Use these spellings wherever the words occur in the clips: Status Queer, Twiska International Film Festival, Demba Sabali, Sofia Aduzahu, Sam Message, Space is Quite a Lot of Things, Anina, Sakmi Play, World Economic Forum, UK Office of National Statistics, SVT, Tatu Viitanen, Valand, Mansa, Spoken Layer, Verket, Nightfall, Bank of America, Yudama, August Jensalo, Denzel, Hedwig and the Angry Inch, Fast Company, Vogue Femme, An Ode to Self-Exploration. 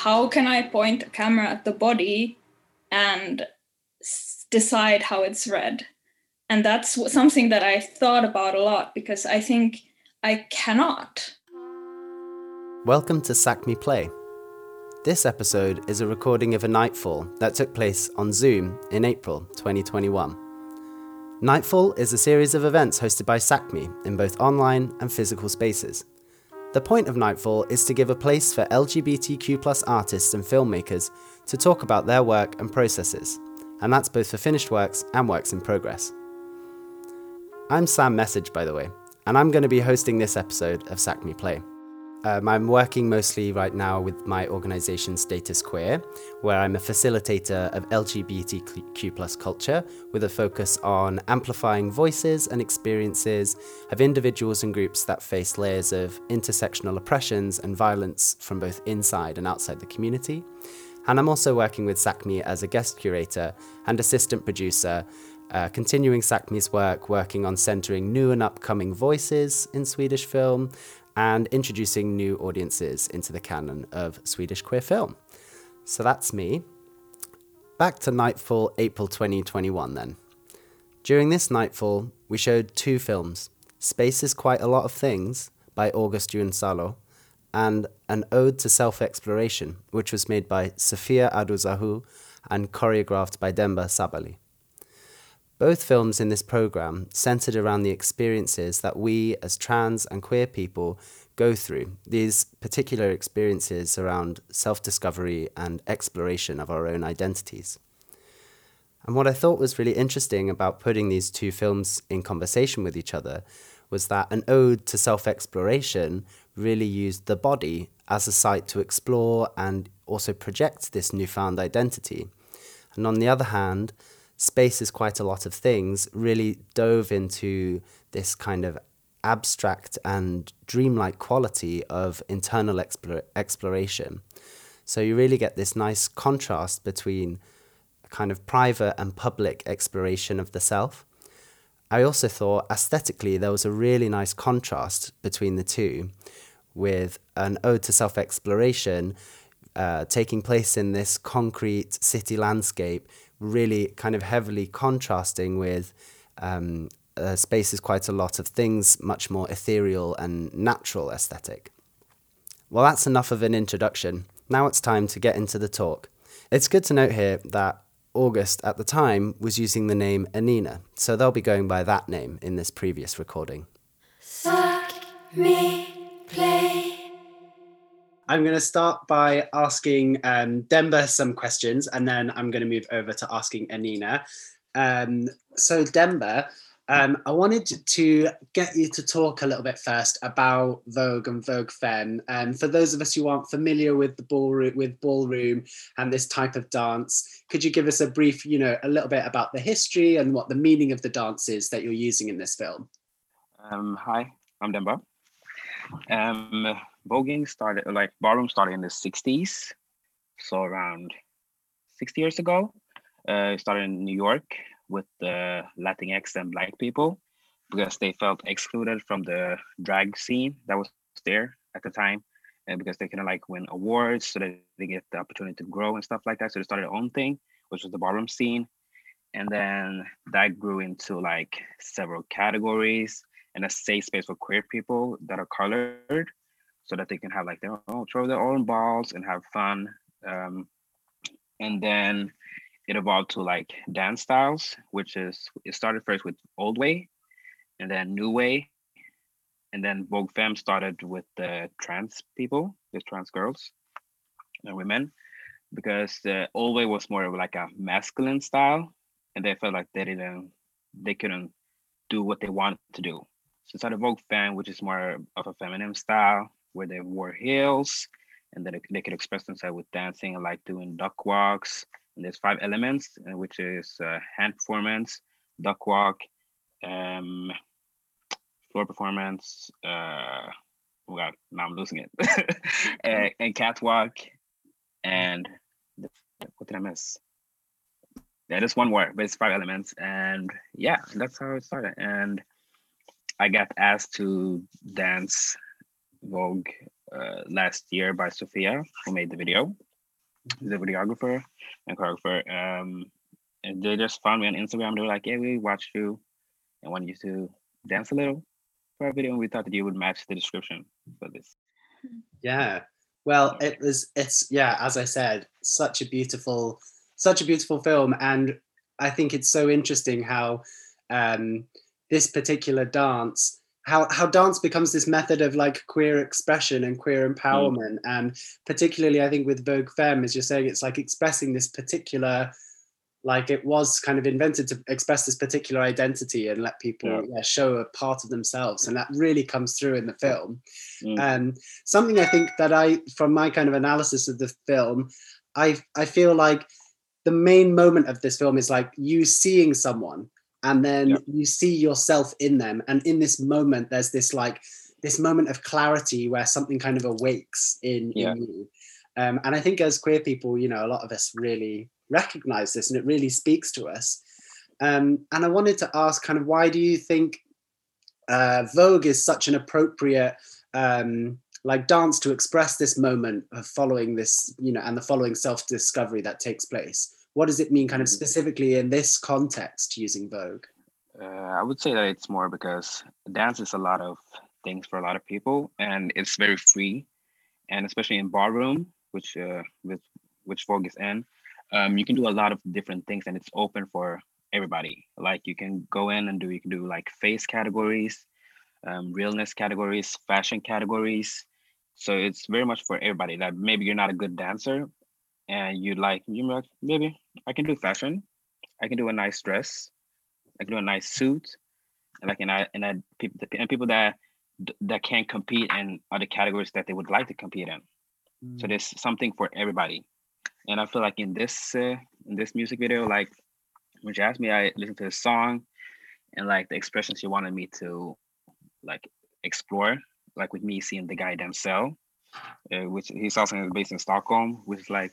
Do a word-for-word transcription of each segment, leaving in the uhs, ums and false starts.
How can I point a camera at the body and s- decide how it's read? And that's something that I thought about a lot because I think I cannot. Welcome to Sakmi Play. This episode is a recording of a Nightfall that took place on Zoom in April twenty twenty-one. Nightfall is a series of events hosted by Sakmi in both online and physical spaces. The point of Nightfall is to give a place for L G B T Q plus artists and filmmakers to talk about their work and processes, and that's both for finished works and works in progress. I'm Sam Message, by the way, and I'm going to be hosting this episode of Sakmi Play. Um, I'm working mostly right now with my organisation Status Queer, where I'm a facilitator of L G B T Q plus culture with a focus on amplifying voices and experiences of individuals and groups that face layers of intersectional oppressions and violence from both inside and outside the community. And I'm also working with Sakmi as a guest curator and assistant producer, Uh, continuing Sakmi's work, working on centering new and upcoming voices in Swedish film and introducing new audiences into the canon of Swedish queer film. So that's me. Back to Nightfall, April twenty twenty-one then. During this Nightfall, we showed two films, Space is Quite a Lot of Things by August Jensalo and An Ode to Self-Exploration, which was made by Sofia Aduzahu and choreographed by Demba Sabali. Both films in this programme centred around the experiences that we as trans and queer people go through, these particular experiences around self-discovery and exploration of our own identities. And what I thought was really interesting about putting these two films in conversation with each other was that An Ode to Self-Exploration really used the body as a site to explore and also project this newfound identity. And on the other hand, Space is Quite a Lot of Things really dove into this kind of abstract and dreamlike quality of internal explore- exploration. So you really get this nice contrast between a kind of private and public exploration of the self. I also thought aesthetically there was a really nice contrast between the two, with An Ode to Self-Exploration uh, taking place in this concrete city landscape, really kind of heavily contrasting with um, uh, Space is Quite a Lot of Things, much more ethereal and natural aesthetic. Well, that's enough of an introduction. Now it's time to get into the talk. It's good to note here that August at the time was using the name Anina, so they'll be going by that name in this previous recording. Sakmi Play. I'm going to start by asking um, Demba some questions, and then I'm going to move over to asking Anina. Um, so Demba, um, I wanted to get you to talk a little bit first about Vogue and Vogue Femme. Um, for those of us who aren't familiar with the ballroom, with ballroom and this type of dance, could you give us a brief, you know, a little bit about the history and what the meaning of the dance is that you're using in this film? Um, hi, I'm Demba. Um, Voguing started, like ballroom started in the sixties, so around sixty years ago. Uh, it started in New York with the Latinx and Black people because they felt excluded from the drag scene that was there at the time, and because they couldn't like win awards, so that they get the opportunity to grow and stuff like that. So they started their own thing, which was the ballroom scene, and then that grew into like several categories and a safe space for queer people that are colored, so that they can have like their own, throw their own balls and have fun. Um, and then it evolved to like dance styles, which is, it started first with old way and then new way. And then Vogue Femme started with the trans people, the trans girls and women. because the old way was more of like a masculine style, and they felt like they didn't, they couldn't do what they wanted to do. So it's like the Vogue Femme, which is more of a feminine style, where they wore heels, and then they could express themselves with dancing and like doing duck walks. And there's five elements, which is uh, hand performance, duck walk, um, floor performance. Uh, oh God, now I'm losing it. and, and catwalk, and the, what did I miss? Yeah, just one word, but it's five elements. And yeah, that's how it started. And I got asked to dance Vogue uh, last year by Sofia, who made the video, the videographer and choreographer. Um, and they just found me on Instagram. They were like, "Hey, we watched you and wanted you to dance a little for our video, and we thought that you would match the description for this." Yeah, well, it was. It's yeah, as I said, such a beautiful, such a beautiful film, and I think it's so interesting how um, this particular dance. How, how dance becomes this method of like queer expression and queer empowerment. Mm. And particularly I think with Vogue Femme, as you're saying, it's like expressing this particular, like it was kind of invented to express this particular identity and let people yeah. Yeah, show a part of themselves. And that really comes through in the film. Mm. Um, something I think that I, from my kind of analysis of the film, I I feel like the main moment of this film is like you seeing someone, and then yep. you see yourself in them. And in this moment, there's this like, this moment of clarity where something kind of awakes in, yeah. in you. Um, and I think as queer people, you know, a lot of us really recognize this and it really speaks to us. Um, and I wanted to ask kind of, why do you think uh, Vogue is such an appropriate um, like dance to express this moment of following this, you know, and the following self-discovery that takes place? What does it mean kind of specifically in this context using Vogue? Uh, I would say that it's more because dance is a lot of things for a lot of people, and it's very free. And especially in ballroom, which uh, with, which Vogue is in, um, you can do a lot of different things, and it's open for everybody. Like you can go in and do, you can do like face categories, um, realness categories, fashion categories. So it's very much for everybody. Like maybe you're not a good dancer, and you like, you like, maybe I can do fashion, I can do a nice dress, I can do a nice suit, and like, and I and I people and people that that can't compete in other categories that they would like to compete in. Mm. So there's something for everybody, and I feel like in this uh, in this music video, like when she asked me, I listened to the song, and like the expressions she wanted me to like explore, like with me seeing the guy Denzel, uh, which he's also based in Stockholm, which is like.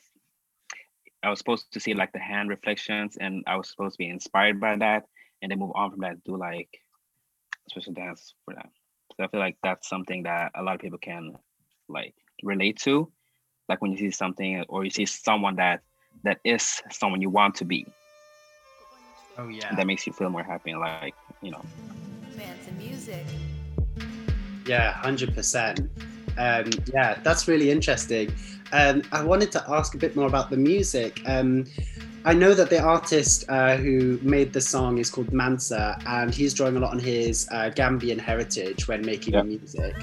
I was supposed to see like the hand reflections, and I was supposed to be inspired by that, and then move on from that and do like special dance for that. So I feel like that's something that a lot of people can like relate to, like when you see something or you see someone that that is someone you want to be. Oh yeah, and that makes you feel more happy and like, you know. Fancy music. Yeah, one hundred percent. Um, yeah, that's really interesting. Um, I wanted to ask a bit more about the music. Um, I know that the artist uh, who made the song is called Mansa, and he's drawing a lot on his uh, Gambian heritage when making yeah. the music.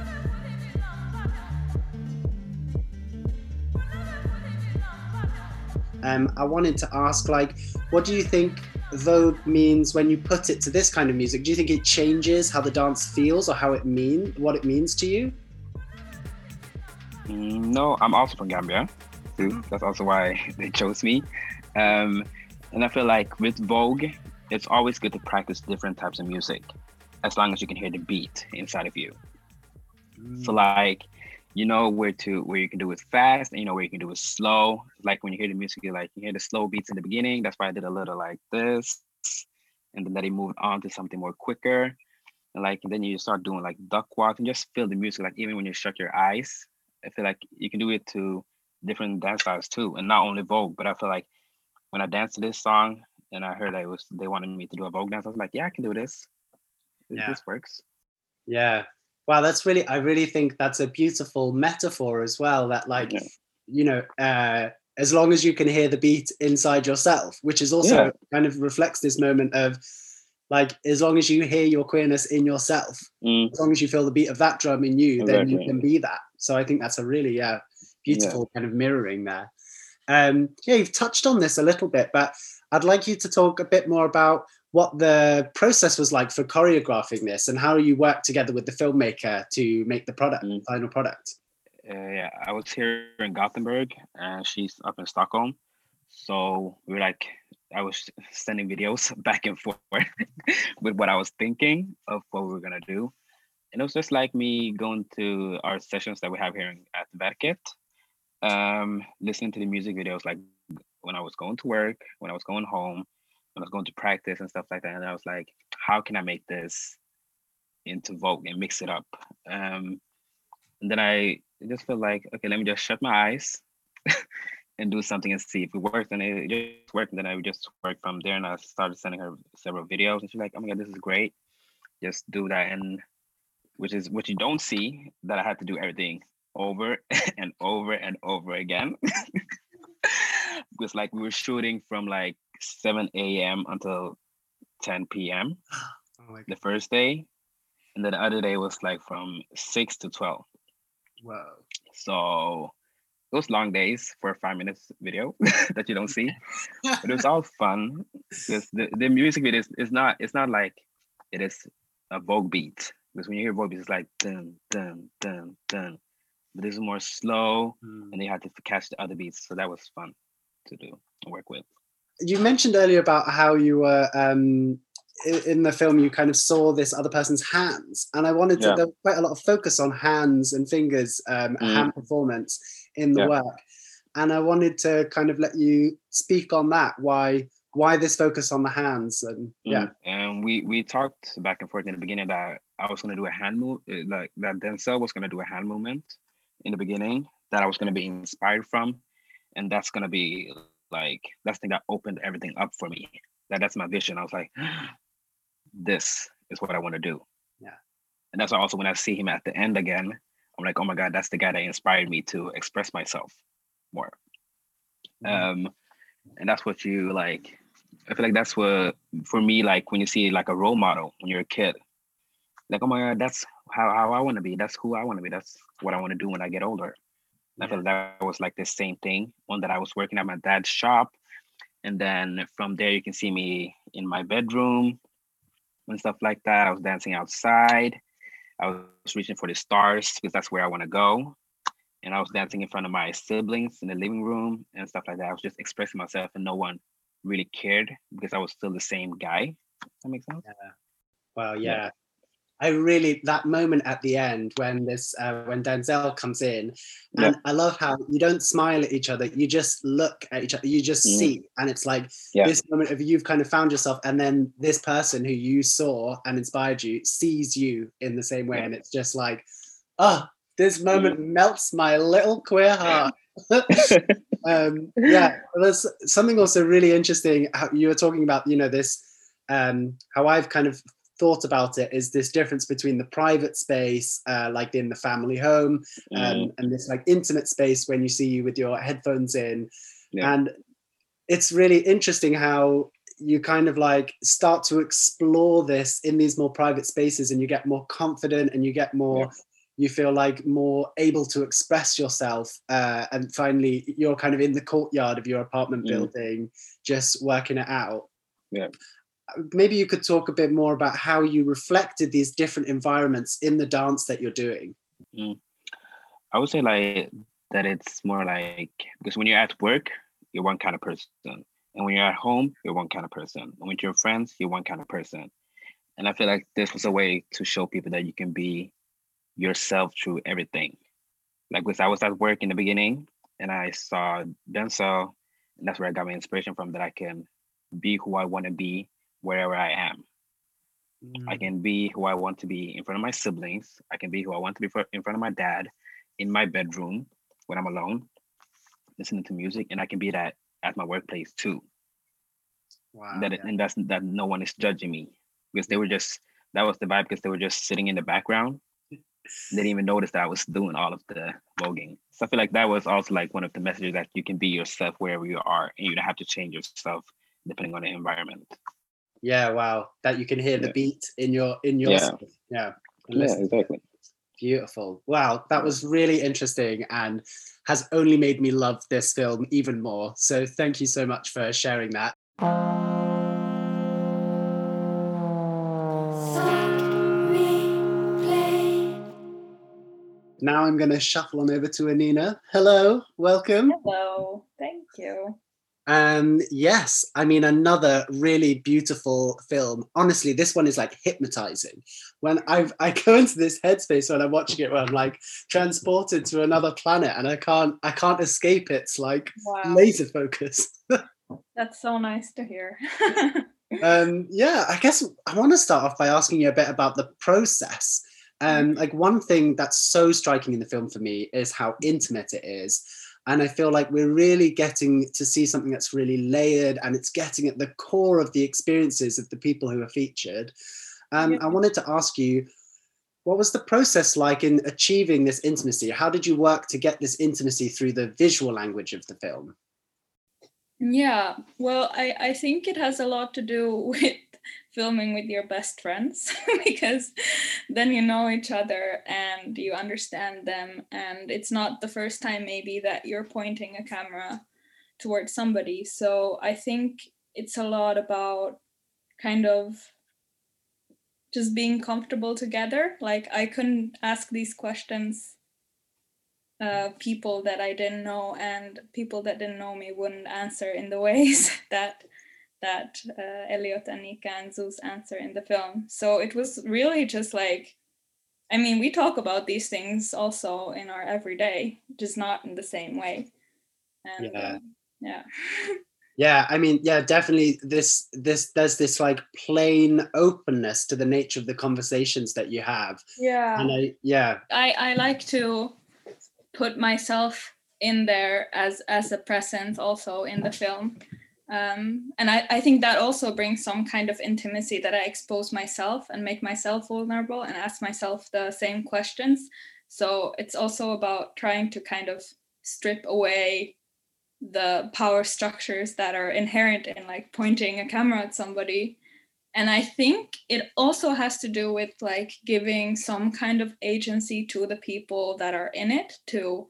Um, I wanted to ask, like, what do you think Vogue means when you put it to this kind of music? Do you think it changes how the dance feels or how it mean, what it means to you? No, I'm also from Gambia too. That's also why they chose me. Um, and I feel like with Vogue, it's always good to practice different types of music as long as you can hear the beat inside of you. Mm. So like, you know where to where you can do it fast, and you know where you can do it slow. Like when you hear the music, you like you hear the slow beats in the beginning. That's why I did a little like this, and then let it move on to something more quicker. And like, and then you start doing like duck walk and just feel the music. Like even when you shut your eyes, I feel like you can do it to different dance styles too, and not only Vogue. But I feel like when I danced to this song and I heard that it was they wanted me to do a Vogue dance, I was like, yeah, I can do this. Yeah. This works. Yeah. Wow, that's really, I really think that's a beautiful metaphor as well, that like, yeah. you know, uh, as long as you can hear the beat inside yourself, which is also yeah. kind of reflects this moment of like, as long as you hear your queerness in yourself, mm. as long as you feel the beat of that drum in you, exactly. then you can be that. So I think that's a really yeah, beautiful yeah. kind of mirroring there. Um, yeah, you've touched on this a little bit, but I'd like you to talk a bit more about what the process was like for choreographing this and how you worked together with the filmmaker to make the product, mm. final product. Uh, yeah, I was here in Gothenburg and she's up in Stockholm. So we were like, I was sending videos back and forth with what I was thinking of what we were going to do. And it was just like me going to our sessions that we have here at Verket, um, listening to the music videos, like when I was going to work, when I was going home, when I was going to practice and stuff like that. And I was like, how can I make this into Vogue and mix it up? Um, and then I just felt like, okay, let me just shut my eyes and do something and see if it works. And it just worked. And then I just worked from there and I started sending her several videos. And she's like, oh my God, this is great. Just do that. And which is what you don't see, that I had to do everything over and over and over again. Because like we were shooting from like seven a.m. until ten p.m. Oh the first day. And then the other day was like from six to twelve. Wow. So those long days for a five minutes video that you don't see. But it was all fun. Because the, the music video is it's not, it's not like it is a Vogue beat. Because when you hear Vogue beats, it's like dun, dun, dun, dun. But this is more slow mm. and they had to catch the other beats. So that was fun to do and work with. You mentioned earlier about how you were um, in the film, you kind of saw this other person's hands. And I wanted to, yeah. there was quite a lot of focus on hands and fingers, um, mm. hand performance in the yeah. work. And I wanted to kind of let you speak on that, why why this focus on the hands. And mm. yeah, and we, we talked back and forth in the beginning that I was going to do a hand move, like that Denzel was going to do a hand movement in the beginning that I was going to be inspired from. And that's going to be like, that's the thing that opened everything up for me. That That's my vision. I was like, this is what I want to do. Yeah. And that's why also when I see him at the end again, I'm like, oh my God, that's the guy that inspired me to express myself more. Mm-hmm. Um, and that's what you like, I feel like that's what, for me, like when you see like a role model when you're a kid, like, oh my God, that's how, how I want to be. That's who I want to be. That's what I want to do when I get older. I felt that was like the same thing. One that I was working at my dad's shop. And then from there, you can see me in my bedroom and stuff like that. I was dancing outside. I was reaching for the stars because that's where I want to go. And I was dancing in front of my siblings in the living room and stuff like that. I was just expressing myself and no one really cared because I was still the same guy. Does that make sense? Yeah. Well, yeah. yeah. I really, that moment at the end when this, uh, when Denzel comes in, and yeah. I love how you don't smile at each other, you just look at each other, you just mm. see, and it's like yeah. this moment of you've kind of found yourself, and then this person who you saw and inspired you sees you in the same way, yeah. and it's just like, oh, this moment mm. melts my little queer heart. um, yeah, there's something also really interesting, how you were talking about, you know, this, um, how I've kind of thought about it is this difference between the private space, uh, like in the family home, um, mm. and this like intimate space when you see you with your headphones in. Yeah. And it's really interesting how you kind of like start to explore this in these more private spaces and you get more confident and you get more, yeah. you feel like more able to express yourself. Uh, and finally, you're kind of in the courtyard of your apartment mm. building, just working it out. Yeah. Maybe you could talk a bit more about how you reflected these different environments in the dance that you're doing. Mm. I would say like that it's more like, because when you're at work, you're one kind of person. And when you're at home, you're one kind of person. And with your friends, you're one kind of person. And I feel like this was a way to show people that you can be yourself through everything. Like because I was at work in the beginning and I saw Denzel, and that's where I got my inspiration from, that I can be who I want to be wherever I am. Mm. I can be who I want to be in front of my siblings. I can be who I want to be for, in front of my dad, in my bedroom when I'm alone, listening to music, and I can be that at my workplace too. Wow. That, yeah. And that's, that no one is judging me because they were just, that was the vibe because they were just sitting in the background. They didn't even notice that I was doing all of the voguing. So I feel like that was also like one of the messages that you can be yourself wherever you are and you don't have to change yourself depending on the environment. Yeah, wow. That you can hear the yeah. beat in your in your yeah. yeah. Yeah, exactly. Beautiful. Wow, that was really interesting. And has only made me love this film even more. So thank you so much for sharing that. Now I'm going to shuffle on over to Anina. Hello, welcome. Hello, thank you. Um, yes, I mean, another really beautiful film. Honestly, this one is like hypnotizing. When I've, I go into this headspace when I'm watching it, where I'm like transported to another planet and I can't, I can't escape its like wow. laser focus. That's so nice to hear. um, yeah, I guess I want to start off by asking you a bit about the process. Um, like one thing that's so striking in the film for me is how intimate it is. And I feel like we're really getting to see something that's really layered, and it's getting at the core of the experiences of the people who are featured. Um, I wanted to ask you, what was the process like in achieving this intimacy? How did you work to get this intimacy through the visual language of the film? Yeah, well, I, I think it has a lot to do with filming with your best friends because then you know each other and you understand them, and it's not the first time maybe that you're pointing a camera towards somebody. So I think it's a lot about kind of just being comfortable together. Like I couldn't ask these questions uh, people that I didn't know, and people that didn't know me wouldn't answer in the ways that that uh, Elliot, Anika, and Zeus answer in the film. So it was really just like, I mean, we talk about these things also in our everyday, just not in the same way. And, yeah. Uh, yeah. yeah, I mean, yeah, definitely this, this, there's this like plain openness to the nature of the conversations that you have. Yeah. And I, yeah. I, I like to put myself in there as, as a presence also in the film. Um, and I, I think that also brings some kind of intimacy, that I expose myself and make myself vulnerable and ask myself the same questions. So it's also about trying to kind of strip away the power structures that are inherent in like pointing a camera at somebody. And I think it also has to do with like giving some kind of agency to the people that are in it to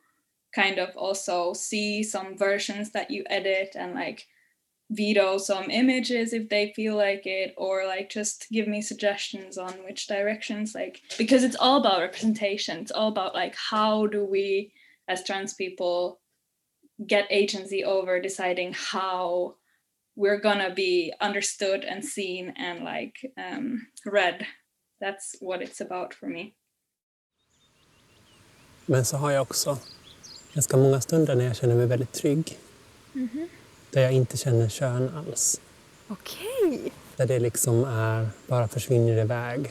kind of also see some versions that you edit and like veto some images if they feel like it, or like just give me suggestions on which directions, like, because it's all about representation. It's all about like, how do we as trans people get agency over deciding how we're gonna be understood and seen and like um, read. That's what it's about for me. Men så har jag också ganska många stunder när jag känner mig väldigt trygg. Mm-hmm. Där jag inte känner kön alls. Okej. Okay. Där det liksom är, bara försvinner iväg.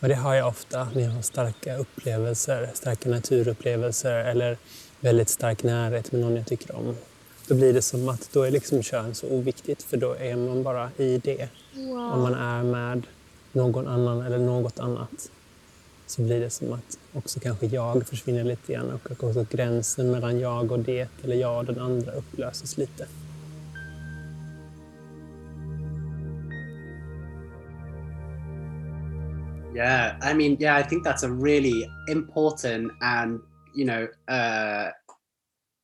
Och det har jag ofta när jag har starka upplevelser, starka naturupplevelser eller väldigt stark närhet med någon jag tycker om. Då blir det som att då är liksom kön så oviktigt, för då är man bara i det. Wow. Om man är med någon annan eller något annat så blir det som att också kanske jag försvinner lite grann, och också gränsen mellan jag och det eller jag och den andra upplöses lite. Yeah, I mean, yeah, I think that's a really important and, you know, uh,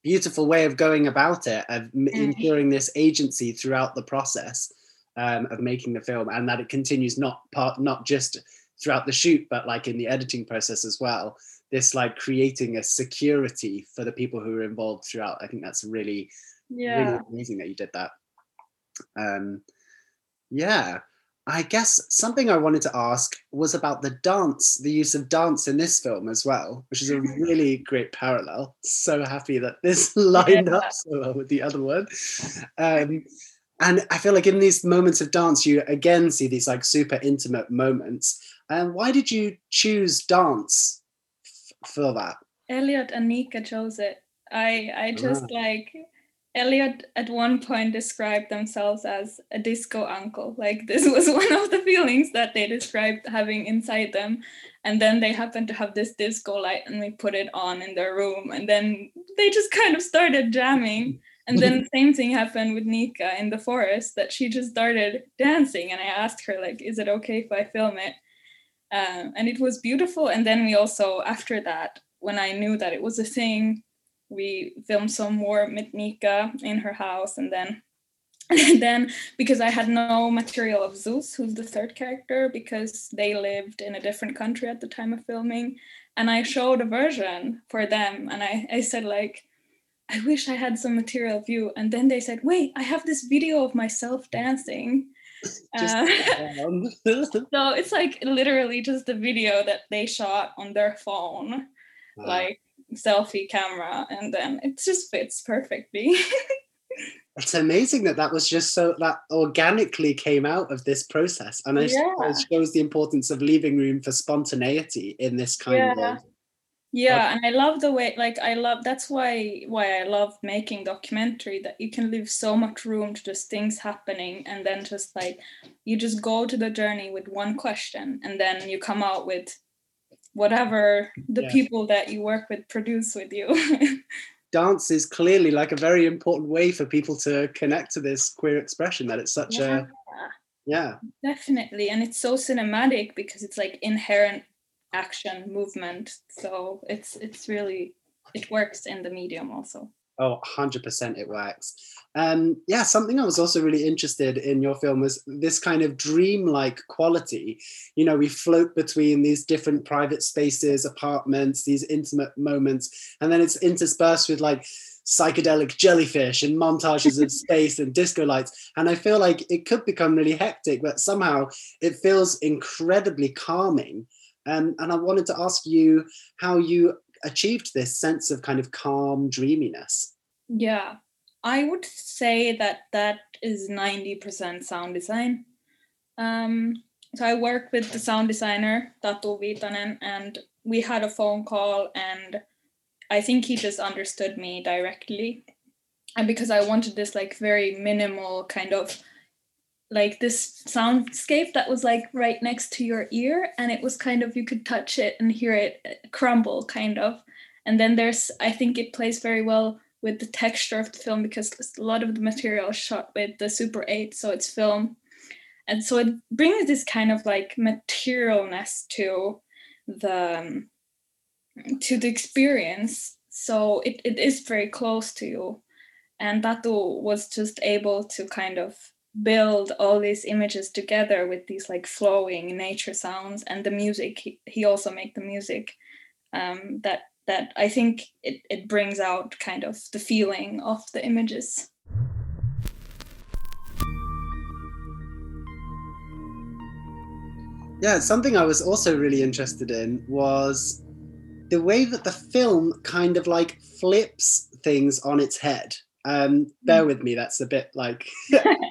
beautiful way of going about it, of ensuring this agency throughout the process um, of making the film, and that it continues not part, not just throughout the shoot, but like in the editing process as well, this like creating a security for the people who are involved throughout. I think that's really, yeah. really amazing that you did that. Um, yeah, I guess something I wanted to ask was about the dance, the use of dance in this film as well, which is a really great parallel. So happy that this lined yeah. up so well with the other one. Um, And I feel like in these moments of dance, you again see these like super intimate moments. And um, why did you choose dance f- for that? Elliot and Nika chose it. I, I just ah. like, Elliot at one point described themselves as a disco uncle. Like this was one of the feelings that they described having inside them. And then they happened to have this disco light and they put it on in their room. And then they just kind of started jamming. And then the same thing happened with Nika in the forest, that she just started dancing. And I asked her, like, is it okay if I film it? Um, and it was beautiful. And then we also, after that, when I knew that it was a thing, we filmed some more with Nika in her house, and then and then because I had no material of Zeus, who's the third character, because they lived in a different country at the time of filming, and I showed a version for them, and I, I said like, I wish I had some material of you, and then they said, wait, I have this video of myself dancing. Just uh, so it's like literally just a video that they shot on their phone, wow. like selfie camera, and then it just fits perfectly. It's amazing that that was just so, that organically came out of this process, and it yeah. shows the importance of leaving room for spontaneity in this kind yeah. of yeah okay. And I love the way, like I love, that's why why I love making documentary, that you can leave so much room to just things happening, and then just like you just go to the journey with one question, and then you come out with whatever the yeah. people that you work with produce with you. Dance is clearly like a very important way for people to connect to this queer expression, that it's such yeah. a yeah definitely, and it's so cinematic because it's like inherent action movement, so it's it's really, it works in the medium also. Oh, one hundred percent it works. Um, yeah, something I was also really interested in your film was this kind of dreamlike quality. You know, we float between these different private spaces, apartments, these intimate moments, and then it's interspersed with like psychedelic jellyfish and montages of space and disco lights. And I feel like it could become really hectic, but somehow it feels incredibly calming. Um, and I wanted to ask you how you achieved this sense of kind of calm dreaminess. Yeah, I would say that that is ninety percent sound design. Um, so I worked with the sound designer, Tatu Viitanen, and we had a phone call, and I think he just understood me directly. And because I wanted this like very minimal kind of like this soundscape that was like right next to your ear, and it was kind of, you could touch it and hear it crumble kind of. And then there's, I think it plays very well with the texture of the film, because a lot of the material is shot with the Super eight, so it's film. And so it brings this kind of like materialness to the, um, to the experience. So it, it is very close to you. And Tatu was just able to kind of build all these images together with these like flowing nature sounds, and the music, he, he also make the music um that that I think it, it brings out kind of the feeling of the images. Yeah, something I was also really interested in was the way that the film kind of like flips things on its head. Um, bear with me, that's a bit like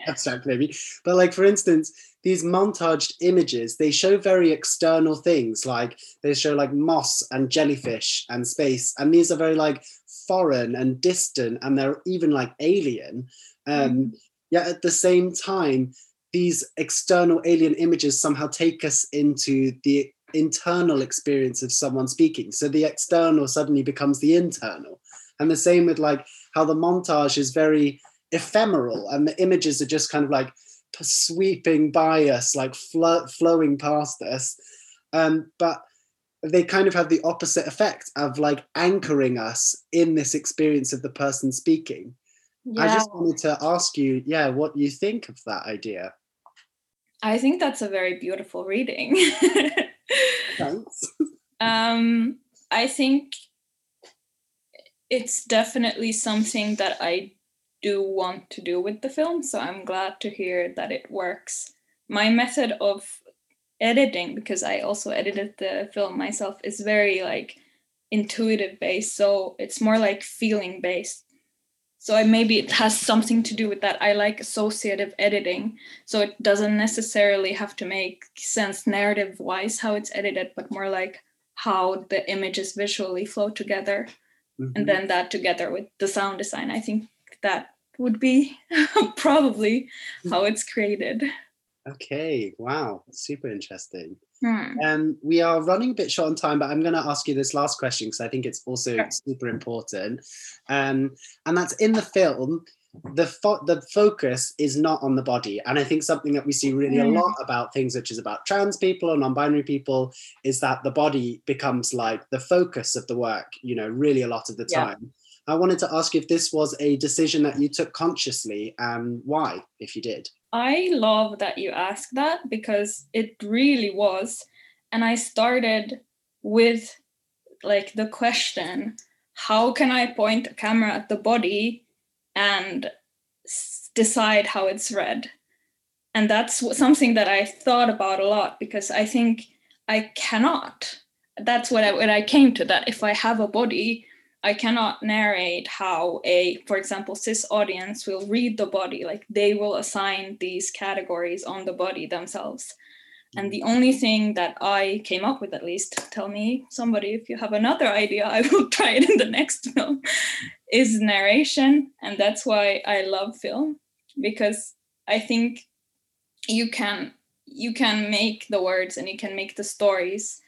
abstract maybe, but like for instance these montaged images, they show very external things, like they show like moss and jellyfish and space, and these are very like foreign and distant, and they're even like alien, um, mm-hmm. yet at the same time these external alien images somehow take us into the internal experience of someone speaking, so the external suddenly becomes the internal. And the same with like how the montage is very ephemeral, and the images are just kind of like sweeping by us, like fl- flowing past us. Um, but they kind of have the opposite effect of like anchoring us in this experience of the person speaking. Yeah. I just wanted to ask you, yeah, what you think of that idea. I think that's a very beautiful reading. Thanks. Um, I think it's definitely something that I do want to do with the film, so I'm glad to hear that it works. My method of editing, because I also edited the film myself, is very like intuitive based, so it's more like feeling based. So I, maybe it has something to do with that. I like associative editing, so it doesn't necessarily have to make sense narrative wise how it's edited, but more like how the images visually flow together. Mm-hmm. And then that together with the sound design, I think that would be probably how it's created. Okay, wow, super interesting. Hmm. Um, we are running a bit short on time, but I'm going to ask you this last question because I think it's also sure. super important. Um, and that's, in the film, the fo- the focus is not on the body. And I think something that we see really mm. a lot about things which is about trans people or non-binary people is that the body becomes like the focus of the work, you know, really a lot of the time. Yeah. I wanted to ask if this was a decision that you took consciously, and why, if you did. I love that you asked that, because it really was. And I started with like the question, how can I point a camera at the body and s- decide how it's read? And that's something that I thought about a lot, because I think I cannot. That's what I, what I came to, that if I have a body, I cannot narrate how a, for example, cis audience will read the body. Like, they will assign these categories on the body themselves. And the only thing that I came up with, at least, tell me, somebody, if you have another idea, I will try it in the next film, is narration. And that's why I love film, because I think you can you can make the words and you can make the stories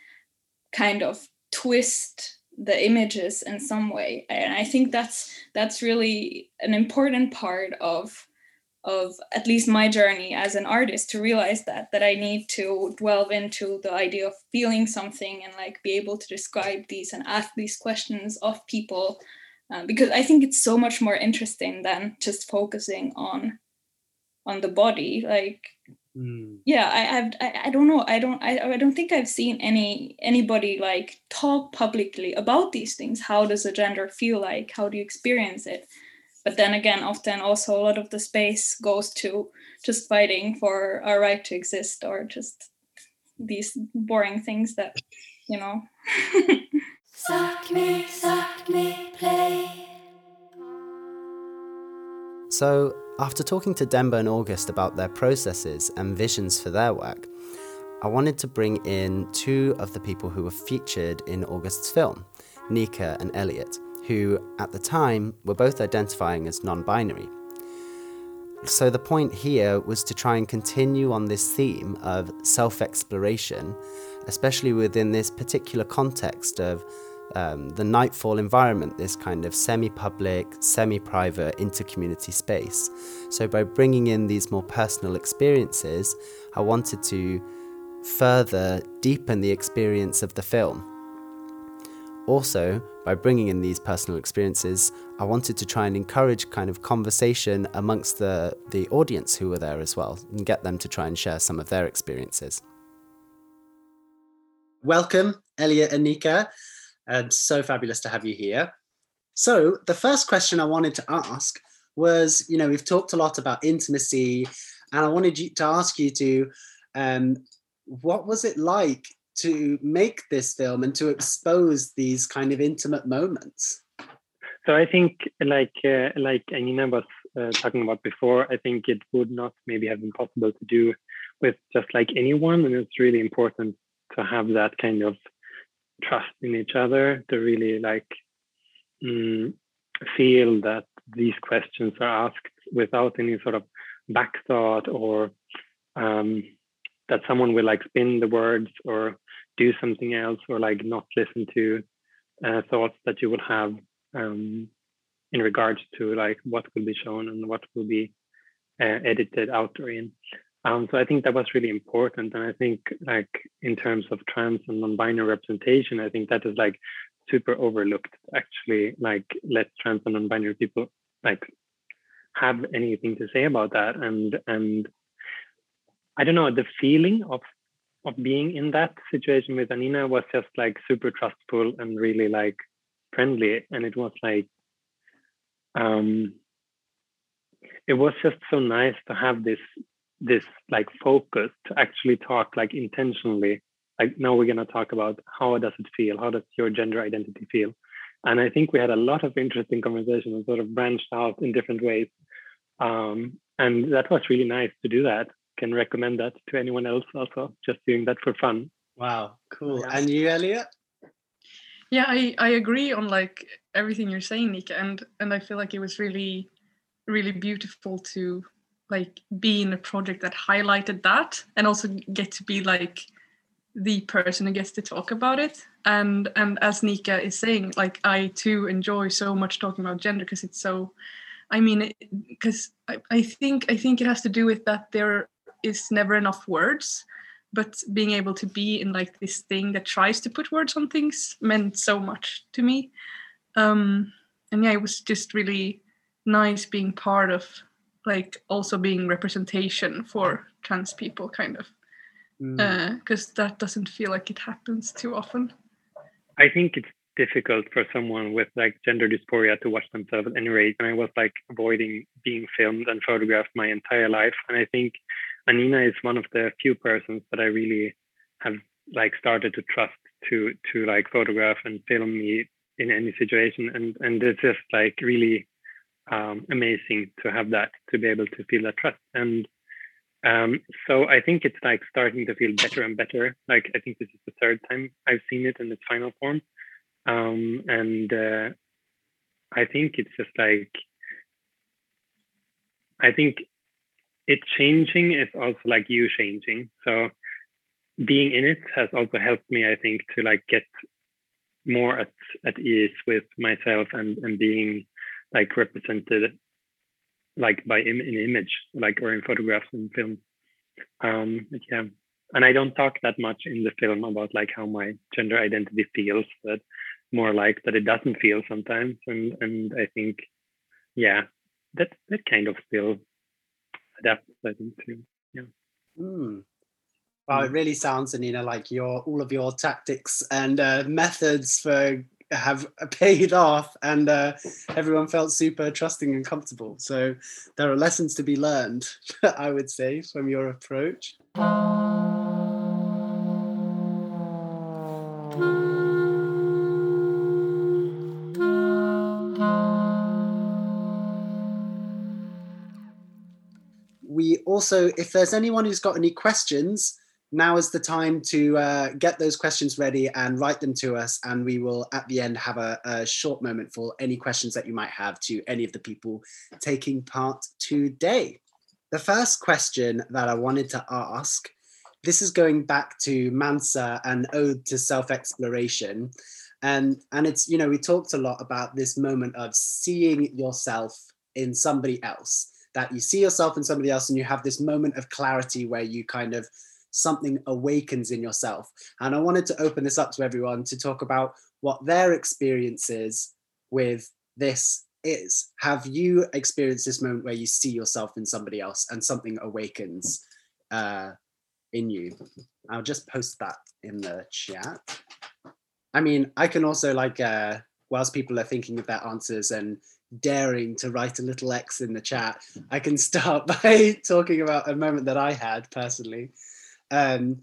kind of twist the images in some way. And I think that's that's really an important part of of at least my journey as an artist, to realize that, that I need to delve into the idea of feeling something and like be able to describe these and ask these questions of people. Um, because I think it's so much more interesting than just focusing on, on the body. Like, mm. yeah, I, I've, I I don't know. I don't, I, I don't think I've seen any, anybody like talk publicly about these things. How does a gender feel like? How do you experience it? But then again, often also a lot of the space goes to just fighting for our right to exist, or just these boring things that, you know. Sakmi, Sakmi Play. So after talking to Demba and August about their processes and visions for their work, I wanted to bring in two of the people who were featured in August's film, Nika and Elliot, who, at the time, were both identifying as non-binary. So the point here was to try and continue on this theme of self-exploration, especially within this particular context of um, the Nightfall environment, this kind of semi-public, semi-private, inter-community space. So by bringing in these more personal experiences, I wanted to further deepen the experience of the film. Also, by bringing in these personal experiences, I wanted to try and encourage kind of conversation amongst the, the audience who were there as well, and get them to try and share some of their experiences. Welcome, Elliot and Nika, and so fabulous to have you here. So the first question I wanted to ask was, you know, we've talked a lot about intimacy, and I wanted you, to ask you to, um, what was it like to make this film and to expose these kind of intimate moments? So I think, like uh, like Anina was uh, talking about before, I think it would not maybe have been possible to do with just like anyone. And it's really important to have that kind of trust in each other, to really like um, feel that these questions are asked without any sort of back thought, or um, that someone will like spin the words or do something else, or like not listen to uh, thoughts that you would have um, in regards to like what will be shown and what will be uh, edited out or in. Um, so I think that was really important. And I think like in terms of trans and non-binary representation, I think that is like super overlooked, actually, like let trans and non-binary people like have anything to say about that. And, and I don't know, the feeling of of being in that situation with Anina was just like super trustful and really like friendly. And it was like, um, it was just so nice to have this, this like focus to actually talk like intentionally. Like, now we're gonna talk about how does it feel? How does your gender identity feel? And I think we had a lot of interesting conversations and sort of branched out in different ways. Um, and that was really nice to do that. Can recommend that to anyone else also, just doing that for fun. Wow, cool. Yeah. And you, Elliot? Yeah, I, I agree on like everything you're saying, Nika, and and I feel like it was really, really beautiful to like be in a project that highlighted that, and also get to be like the person who gets to talk about it. And and as Nika is saying, like I too enjoy so much talking about gender, because it's so, I mean, because I, I think I think it has to do with that there is never enough words, but being able to be in like this thing that tries to put words on things meant so much to me. Um, and yeah, it was just really nice being part of, like, also being representation for trans people, kind of, because mm. uh, that doesn't feel like it happens too often. I think it's difficult for someone with like gender dysphoria to watch themselves at any rate. And I was like avoiding being filmed and photographed my entire life. And I think Anina is one of the few persons that I really have like started to trust to to like photograph and film me in any situation. And and it's just like really um, amazing to have that, to be able to feel that trust. And um, so I think it's like starting to feel better and better. Like I think this is the third time I've seen it in its final form. Um, and uh, I think it's just like, I think it changing is also like you changing. So being in it has also helped me, I think, to like get more at, at ease with myself and, and being like represented like by in, in image, like, or in photographs and film. Um, yeah. And I don't talk that much in the film about like how my gender identity feels, but more like that it doesn't feel sometimes. And and I think, yeah, that that kind of still adapts, I think, too. Yeah. Mm. Wow, it really sounds, Anina, like your all of your tactics and uh, methods for have paid off, and uh, everyone felt super trusting and comfortable. So there are lessons to be learned, I would say, from your approach. We also, if there's anyone who's got any questions, now is the time to uh, get those questions ready and write them to us. And we will, at the end, have a, a short moment for any questions that you might have to any of the people taking part today. The first question that I wanted to ask, this is going back to Mansa and Ode to Self-Exploration. And, and it's, you know, we talked a lot about this moment of seeing yourself in somebody else, that you see yourself in somebody else and you have this moment of clarity where you kind of, something awakens in yourself. And I wanted to open this up to everyone to talk about what their experiences with this is. Have you experienced this moment where you see yourself in somebody else and something awakens uh, in you? I'll just post that in the chat. I mean, I can also like, uh, whilst people are thinking of their answers and daring to write a little X in the chat, I can start by talking about a moment that I had personally. Um,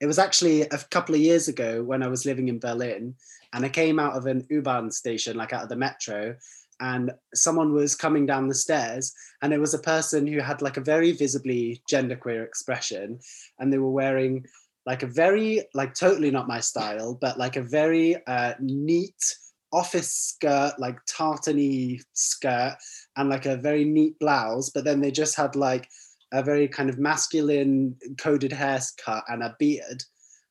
it was actually a couple of years ago when I was living in Berlin, and I came out of an U-Bahn station, like out of the metro, and someone was coming down the stairs, and it was a person who had like a very visibly genderqueer expression, and they were wearing like a very, like totally not my style, but like a very uh, neat office skirt, like tartany skirt, and like a very neat blouse, but then they just had like a very kind of masculine coded haircut and a beard.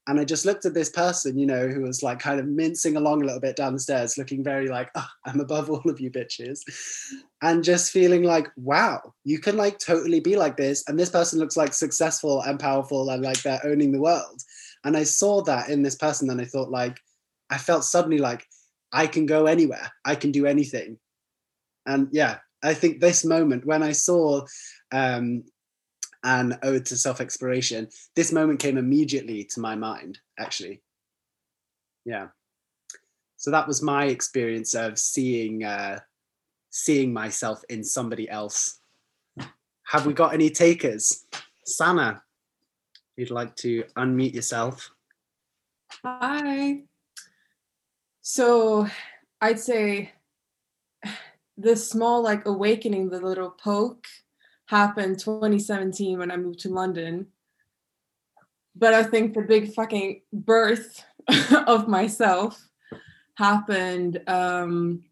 And I just looked at this person, you know, who was like kind of mincing along a little bit down the stairs, looking very like, oh, I'm above all of you bitches. And just feeling like, wow, you can like totally be like this. And this person looks like successful and powerful and like they're owning the world. And I saw that in this person. And I thought like, I felt suddenly like I can go anywhere. I can do anything. And yeah, I think this moment when I saw, um, and Ode to Self-Exploration, this moment came immediately to my mind, actually. Yeah. So that was my experience of seeing uh, seeing myself in somebody else. Have we got any takers? Sana, you'd like to unmute yourself. Hi. So I'd say the small like awakening, the little poke, happened twenty seventeen when I moved to London. But I think the big fucking birth of myself happened um,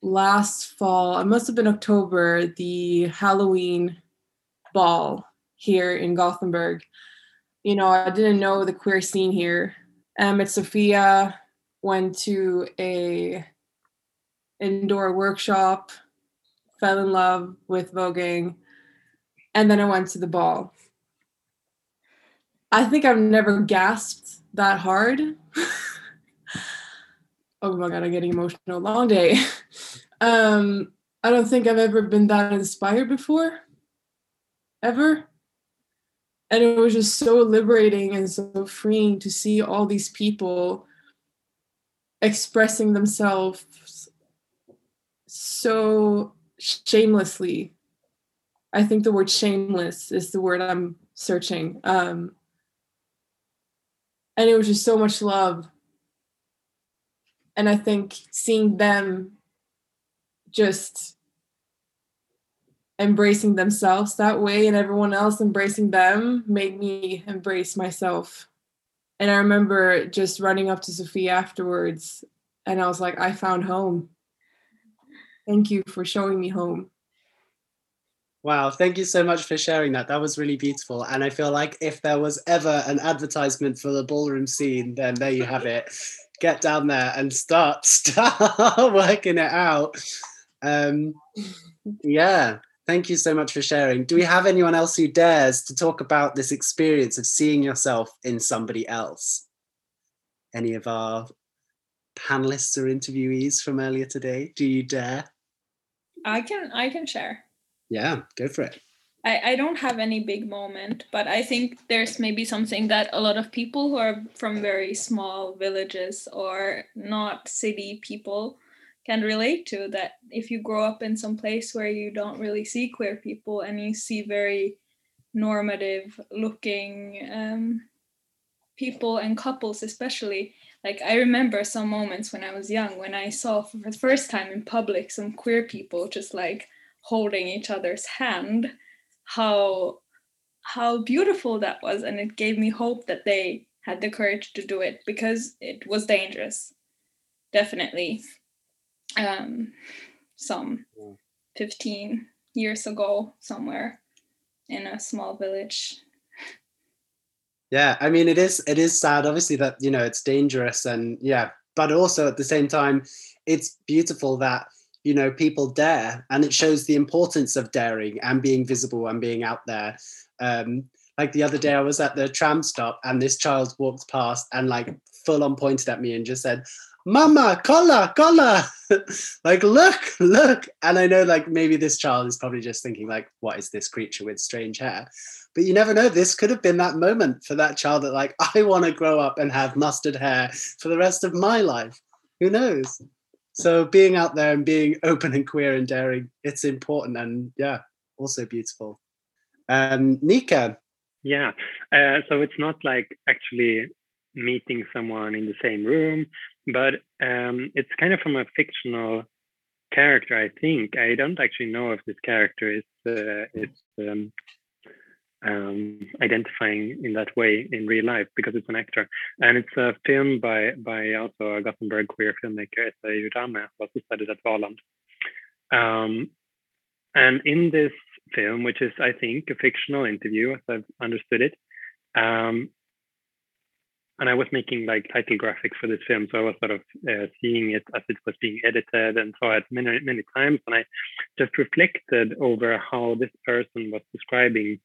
last fall. It must have been October, the Halloween ball here in Gothenburg. You know, I didn't know the queer scene here. I met Sofia, went to a indoor workshop, fell in love with voguing, and then I went to the ball. I think I've never gasped that hard. Oh my God, I'm getting emotional. Long day. Um, I don't think I've ever been that inspired before, ever. And it was just so liberating and so freeing to see all these people expressing themselves so shamelessly. I think the word shameless is the word I'm searching. Um, and it was just so much love. And I think seeing them just embracing themselves that way and everyone else embracing them made me embrace myself. And I remember just running up to Sofia afterwards and I was like, I found home. Thank you for showing me home. Wow, thank you so much for sharing that. That was really beautiful. And I feel like if there was ever an advertisement for the ballroom scene, then there you have it. Get down there and start, start working it out. Um, yeah, thank you so much for sharing. Do we have anyone else who dares to talk about this experience of seeing yourself in somebody else? Any of our panelists or interviewees from earlier today, do you dare? I can, I can share. Yeah, go for it. I, I don't have any big moment, but I think there's maybe something that a lot of people who are from very small villages or not city people can relate to, that if you grow up in some place where you don't really see queer people and you see very normative looking um, people and couples especially. Like, I remember some moments when I was young when I saw for the first time in public some queer people just like holding each other's hand, how how beautiful that was. And it gave me hope that they had the courage to do it, because it was dangerous, definitely. Um, some fifteen years ago, somewhere in a small village. Yeah, I mean, it is it is sad, obviously, that, you know, it's dangerous. And yeah, but also at the same time, it's beautiful that, you know, people dare, and it shows the importance of daring and being visible and being out there. Um, like the other day I was at the tram stop and this child walked past and like full on pointed at me and just said, "Mama, kolla, kolla." Like, look, look. And I know, like, maybe this child is probably just thinking like, what is this creature with strange hair? But you never know, this could have been that moment for that child that like, I want to grow up and have mustard hair for the rest of my life. Who knows? So being out there and being open and queer and daring, it's important and, yeah, also beautiful. Um, Nika? Yeah, uh, so it's not like actually meeting someone in the same room, but um, it's kind of from a fictional character, I think. I don't actually know if this character is uh, it's, um, um, identifying in that way in real life, because it's an actor. And it's a film by by also a Gothenburg queer filmmaker, it's a Yudama, who also studied at Valand. Um, and in this film, which is, I think, a fictional interview, as I've understood it, um, and I was making like title graphics for this film, so I was sort of uh, seeing it as it was being edited and saw it many, many times. And I just reflected over how this person was describing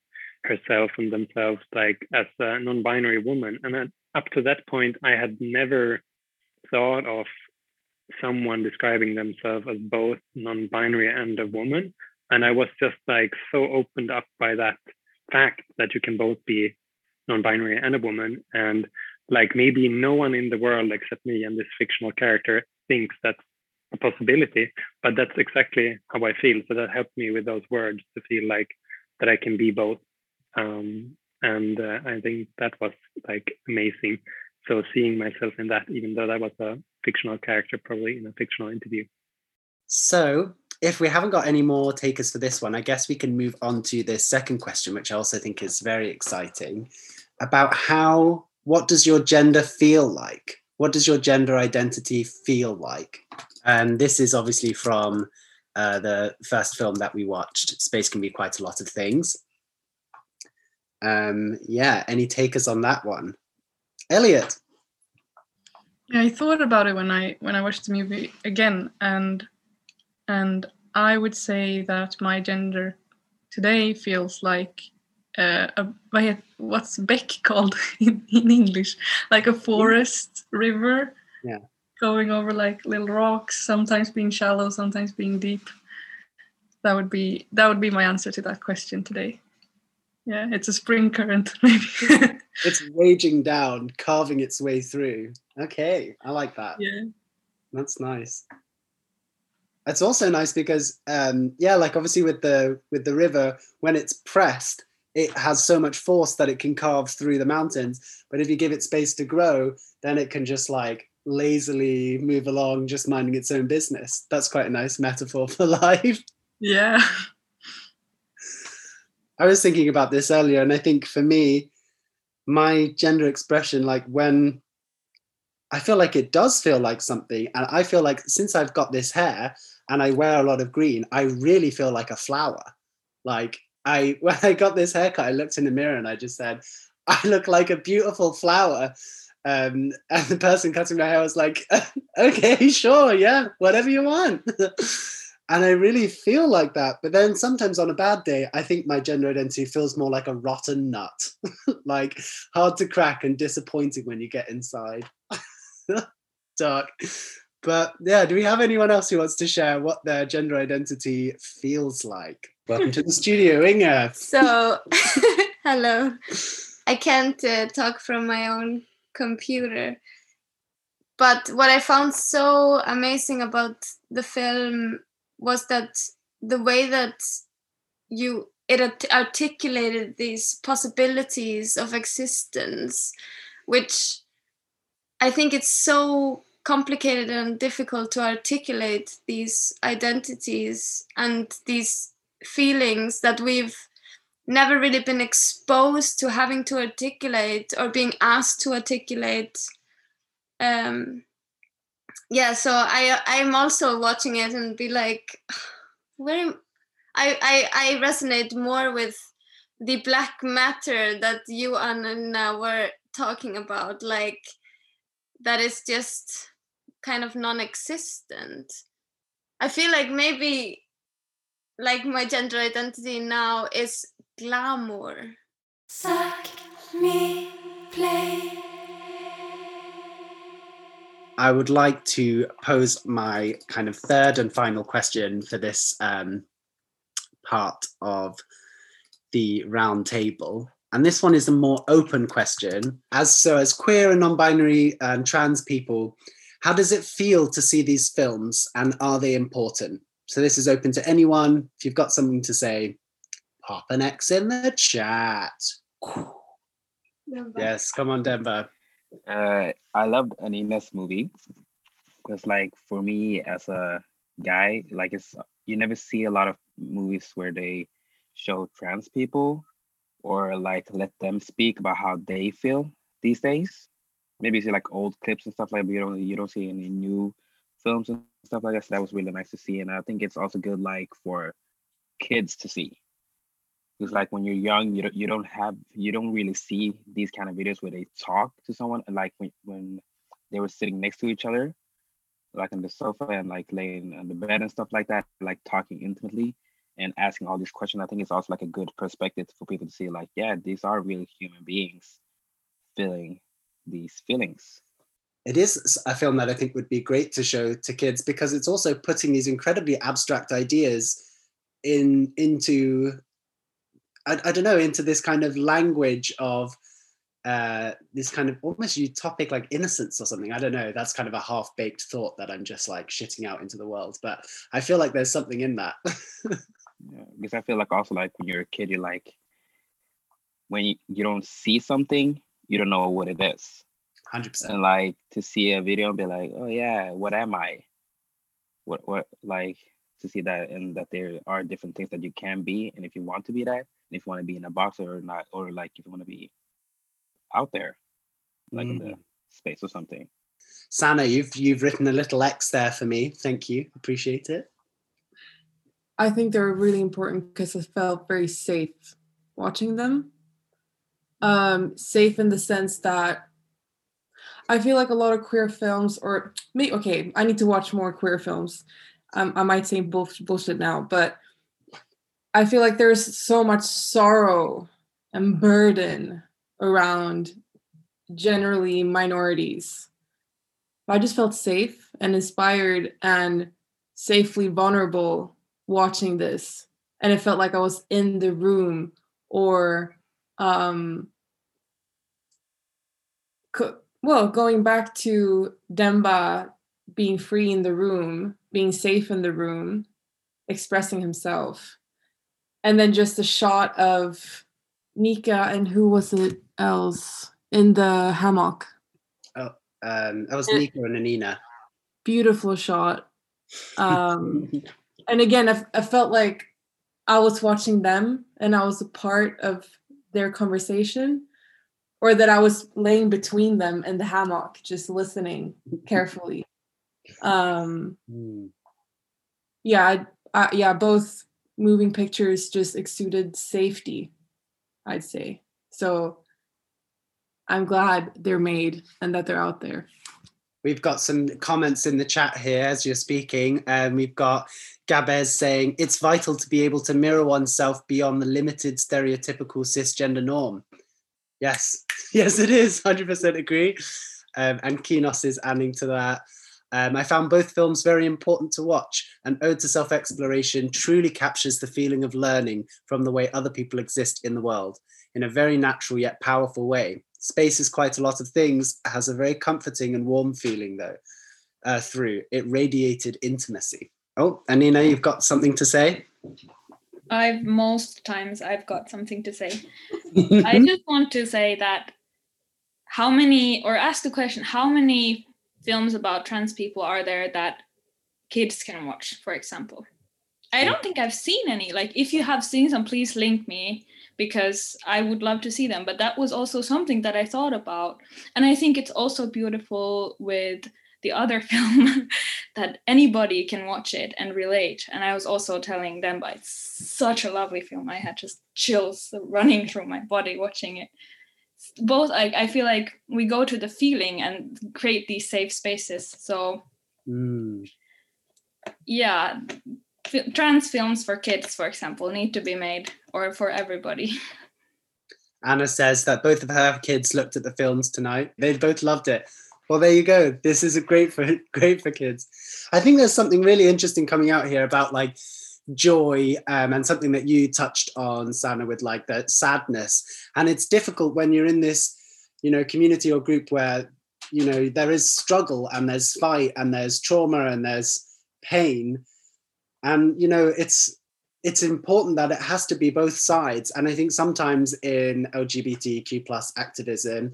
herself and themselves like as a non-binary woman. And up to that point, I had never thought of someone describing themselves as both non-binary and a woman. And I was just like so opened up by that fact that you can both be non-binary and a woman. And like maybe no one in the world except me and this fictional character thinks that's a possibility, but that's exactly how I feel. So that helped me with those words to feel like that I can be both. Um, and uh, I think that was like amazing. So seeing myself in that, even though that was a fictional character, probably in a fictional interview. So if we haven't got any more takers for this one, I guess we can move on to this second question, which I also think is very exciting, about how, what does your gender feel like? What does your gender identity feel like? And this is obviously from uh, the first film that we watched, Space Can Be Quite a Lot of Things. Um, yeah, any takers on that one? Elliot? Yeah, I thought about it when I when I watched the movie again, and and I would say that my gender today feels like uh, a, what's Beck called in, in English? Like a forest, yeah. River. Yeah. going over like little rocks, sometimes being shallow, sometimes being deep. That would be that would be my answer to that question today. Yeah, it's a spring current, maybe. It's raging down, carving its way through. Okay, I like that. Yeah, that's nice. It's also nice because, um, yeah, like obviously with the with the river, when it's pressed, it has so much force that it can carve through the mountains. But if you give it space to grow, then it can just like lazily move along, just minding its own business. That's quite a nice metaphor for life. Yeah. I was thinking about this earlier, and I think for me, my gender expression, like when I feel like it does feel like something, and I feel like since I've got this hair and I wear a lot of green, I really feel like a flower. Like I, when I got this haircut, I looked in the mirror and I just said, I look like a beautiful flower. Um, and the person cutting my hair was like, okay, sure, yeah, whatever you want. And I really feel like that. But then sometimes on a bad day, I think my gender identity feels more like a rotten nut, like hard to crack and disappointing when you get inside. Dark. But yeah, do we have anyone else who wants to share what their gender identity feels like? Welcome to the studio, Inga. So, hello. I can't uh, talk from my own computer. But what I found so amazing about the film was that the way that you it art- articulated these possibilities of existence, which I think it's so complicated and difficult to articulate these identities and these feelings that we've never really been exposed to having to articulate or being asked to articulate. Um, yeah, so I I'm also watching it and be like, where am I, I I resonate more with the black matter that you and Anna were talking about, like that is just kind of non-existent. I feel like maybe like my gender identity now is glamour. Sakmi Play. I would like to pose my kind of third and final question for this um, part of the round table. And this one is a more open question. As so as queer and non-binary and trans people, how does it feel to see these films and are they important? So this is open to anyone. If you've got something to say, pop an X in the chat. Denver. Yes, come on, Denver. Uh, I loved Anina's movie because, like, for me as a guy, like, it's you never see a lot of movies where they show trans people or like let them speak about how they feel these days. Maybe you see like old clips and stuff like that, but you don't you don't see any new films and stuff like that. So that was really nice to see, and I think it's also good like for kids to see. Because like when you're young, you don't you don't have you don't really see these kind of videos where they talk to someone. And like when, when they were sitting next to each other, like on the sofa and like laying on the bed and stuff like that, like talking intimately and asking all these questions. I think it's also like a good perspective for people to see like, yeah, these are really human beings feeling these feelings. It is a film that I think would be great to show to kids because it's also putting these incredibly abstract ideas in into I, I don't know, into this kind of language of uh, this kind of almost utopic like innocence or something. I don't know, that's kind of a half-baked thought that I'm just like shitting out into the world. But I feel like there's something in that. Yeah, because I feel like also like when you're a kid, you're like, when you, you don't see something, you don't know what it is. one hundred percent. And like to see a video and be like, oh yeah, what am I? What, what like to see that and that there are different things that you can be. And if you want to be that, if you want to be in a box or not, or like if you want to be out there, like mm. in the space or something. Sana, you've you've written a little X there for me. Thank you, appreciate it. I think they're really important because I felt very safe watching them. Um, safe in the sense that I feel like a lot of queer films, or me, okay, I need to watch more queer films. Um, I might say bullshit now, but I feel like there's so much sorrow and burden around generally minorities I just felt safe and inspired and safely vulnerable watching this. And it felt like I was in the room, or, um, co- well, going back to Demba being free in the room, being safe in the room, expressing himself. And then just a shot of Nika and who was it else in the hammock? Oh, um, that was and Nika and Anina. Beautiful shot. Um, and again, I, I felt like I was watching them and I was a part of their conversation, or that I was laying between them in the hammock, just listening carefully. Um, yeah, I, I, yeah, both moving pictures just exuded safety, I'd say. So I'm glad they're made and that they're out there. We've got some comments in the chat here as you're speaking. Um, we've got Gabez saying, it's vital to be able to mirror oneself beyond the limited stereotypical cisgender norm. Yes, yes it is, one hundred percent agree. Um, and Kinos is adding to that. Um, I found both films very important to watch. An Ode to Self-Exploration truly captures the feeling of learning from the way other people exist in the world in a very natural yet powerful way. Space is Quite a Lot of Things has a very comforting and warm feeling though, uh, through. It radiated intimacy. Oh, Anina, you've got something to say? I've most times I've got something to say. I just want to say that how many, or ask the question, how many films about trans people are there that kids can watch, for example? I don't think I've seen any. Like, if you have seen some, please link me, because I would love to see them. But that was also something that I thought about. And I think it's also beautiful with the other film that anybody can watch it and relate. And I was also telling them, but it's such a lovely film. I had just chills running through my body watching it. Both, I, I feel like we go to the feeling and create these safe spaces. So, mm. yeah, f- trans films for kids, for example, need to be made, or for everybody. Anna says that both of her kids looked at the films tonight. They both loved it. Well, there you go. This is a great for great for kids. I think there's something really interesting coming out here about like joy, um, and something that you touched on, Sana, with like the sadness. And it's difficult when you're in this, you know, community or group where, you know, there is struggle and there's fight and there's trauma and there's pain. And, you know, it's it's important that it has to be both sides. And I think sometimes in L G B T Q plus activism,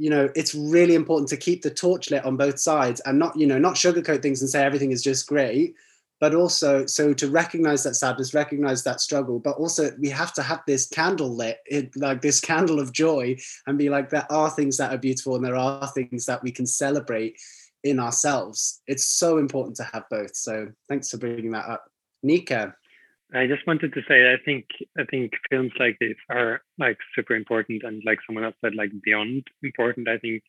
you know, it's really important to keep the torch lit on both sides and not, you know, not sugarcoat things and say everything is just great. But also, so to recognize that sadness, recognize that struggle, but also we have to have this candle lit, it, like this candle of joy, and be like, there are things that are beautiful and there are things that we can celebrate in ourselves. It's so important to have both. So thanks for bringing that up. Nika. I just wanted to say, I think I think films like this are like super important, and like someone else said, like beyond important. I think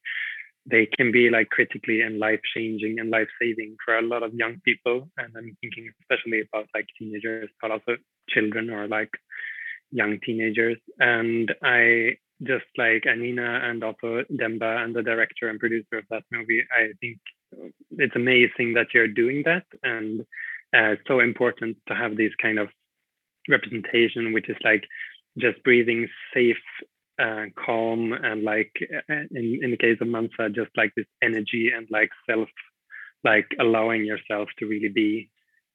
they can be like critically and life-changing and life-saving for a lot of young people. And I'm thinking especially about like teenagers, but also children or like young teenagers. And I just like Anina and also Demba and the director and producer of that movie, I think it's amazing that you're doing that. And uh, it's so important to have this kind of representation, which is like just breathing safe, Uh, calm, and like in, in the case of Mansa, just like this energy and like self, like allowing yourself to really be.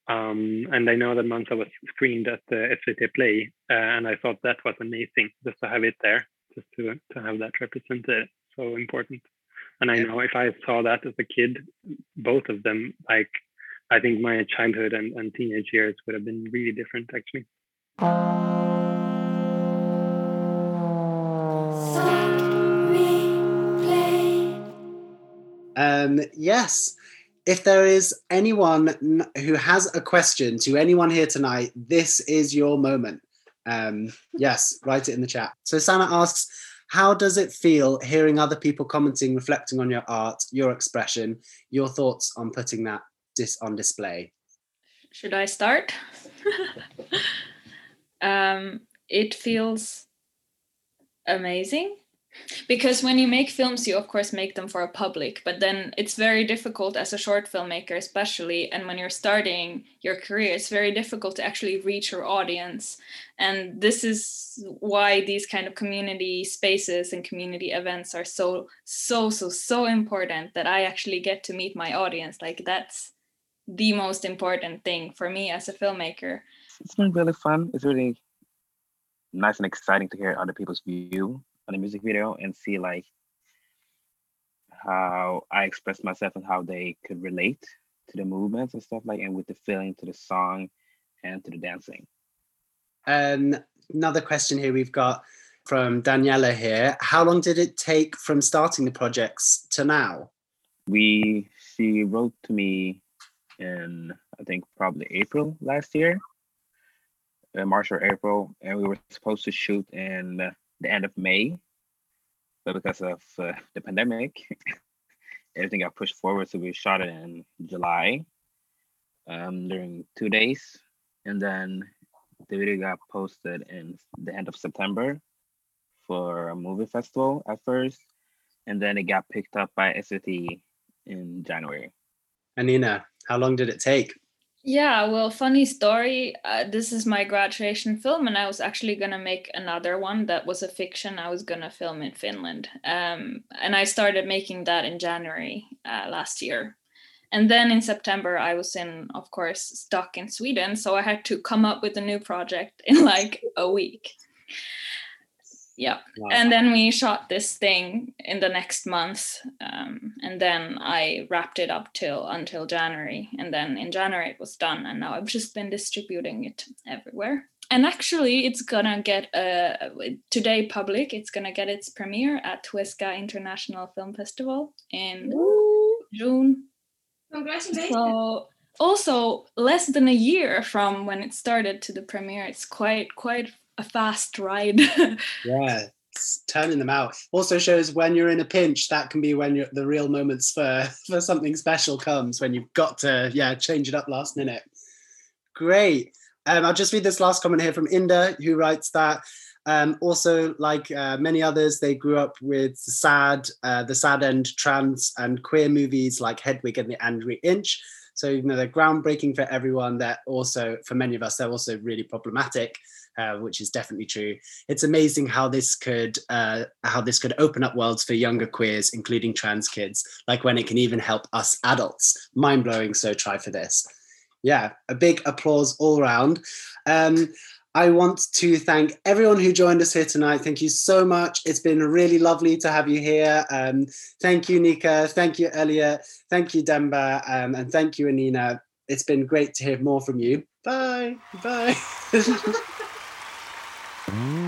Um, and I know that Mansa was screened at the S V T Play, uh, and I thought that was amazing just to have it there, just to, to have that represented. So important. And I know if I saw that as a kid, both of them, like I think my childhood and, and teenage years would have been really different actually. Um, yes, if there is anyone who has a question to anyone here tonight, this is your moment. Um, yes, write it in the chat. So Sana asks, how does it feel hearing other people commenting, reflecting on your art, your expression, your thoughts on putting that dis- on display? Should I start? um, it feels amazing. Because when you make films, you of course make them for a public, but then it's very difficult as a short filmmaker, especially, and when you're starting your career, it's very difficult to actually reach your audience. And this is why these kind of community spaces and community events are so, so, so, so important, that I actually get to meet my audience. Like, that's the most important thing for me as a filmmaker. It's been really fun. It's really nice and exciting to hear other people's view on the music video and see like how I express myself and how they could relate to the movements and stuff, like, and with the feeling to the song and to the dancing. Um, another question here we've got from Daniela here. How long did it take from starting the projects to now? We, she wrote to me in, I think, probably April last year, uh, March or April, and we were supposed to shoot in uh, the end of May, but because of uh, the pandemic, everything got pushed forward, so we shot it in July um, during two days, and then the video got posted in the end of September for a movie festival at first, and then it got picked up by S V T in January. Anina, how long did it take? Yeah, well, funny story. Uh, this is my graduation film, and I was actually going to make another one that was a fiction. I was going to film in Finland. Um, and I started making that in January uh, last year. And then in September, I was in, of course, stuck in Sweden. So I had to come up with a new project in like a week. Yeah. Wow. And then we shot this thing in the next month. Um, and then I wrapped it up till until January. And then in January it was done. And now I've just been distributing it everywhere. And actually it's gonna get a today public. It's gonna get its premiere at Twiska International Film Festival in Ooh. June. Congratulations. So also less than a year from when it started to the premiere. It's quite, quite a fast ride. Yeah, it's turning them out. Also shows when you're in a pinch, that can be when you're, the real moments for, for something special comes, when you've got to, yeah, change it up last minute. Great. Um, I'll just read this last comment here from Inda, who writes that, um, also, like uh, many others, they grew up with sad, uh, the sad and trans and queer movies like Hedwig and the Angry Inch. So even though they're groundbreaking for everyone, they're also, for many of us, they're also really problematic. Uh, which is definitely true. It's amazing how this could uh, how this could open up worlds for younger queers, including trans kids, like when it can even help us adults. Mind-blowing, so try for this. Yeah, a big applause all round. Um, I want to thank everyone who joined us here tonight. Thank you so much. It's been really lovely to have you here. Um, thank you, Nika. Thank you, Elia. Thank you, Demba. Um, and thank you, Anina. It's been great to hear more from you. Bye. Bye. Mmm.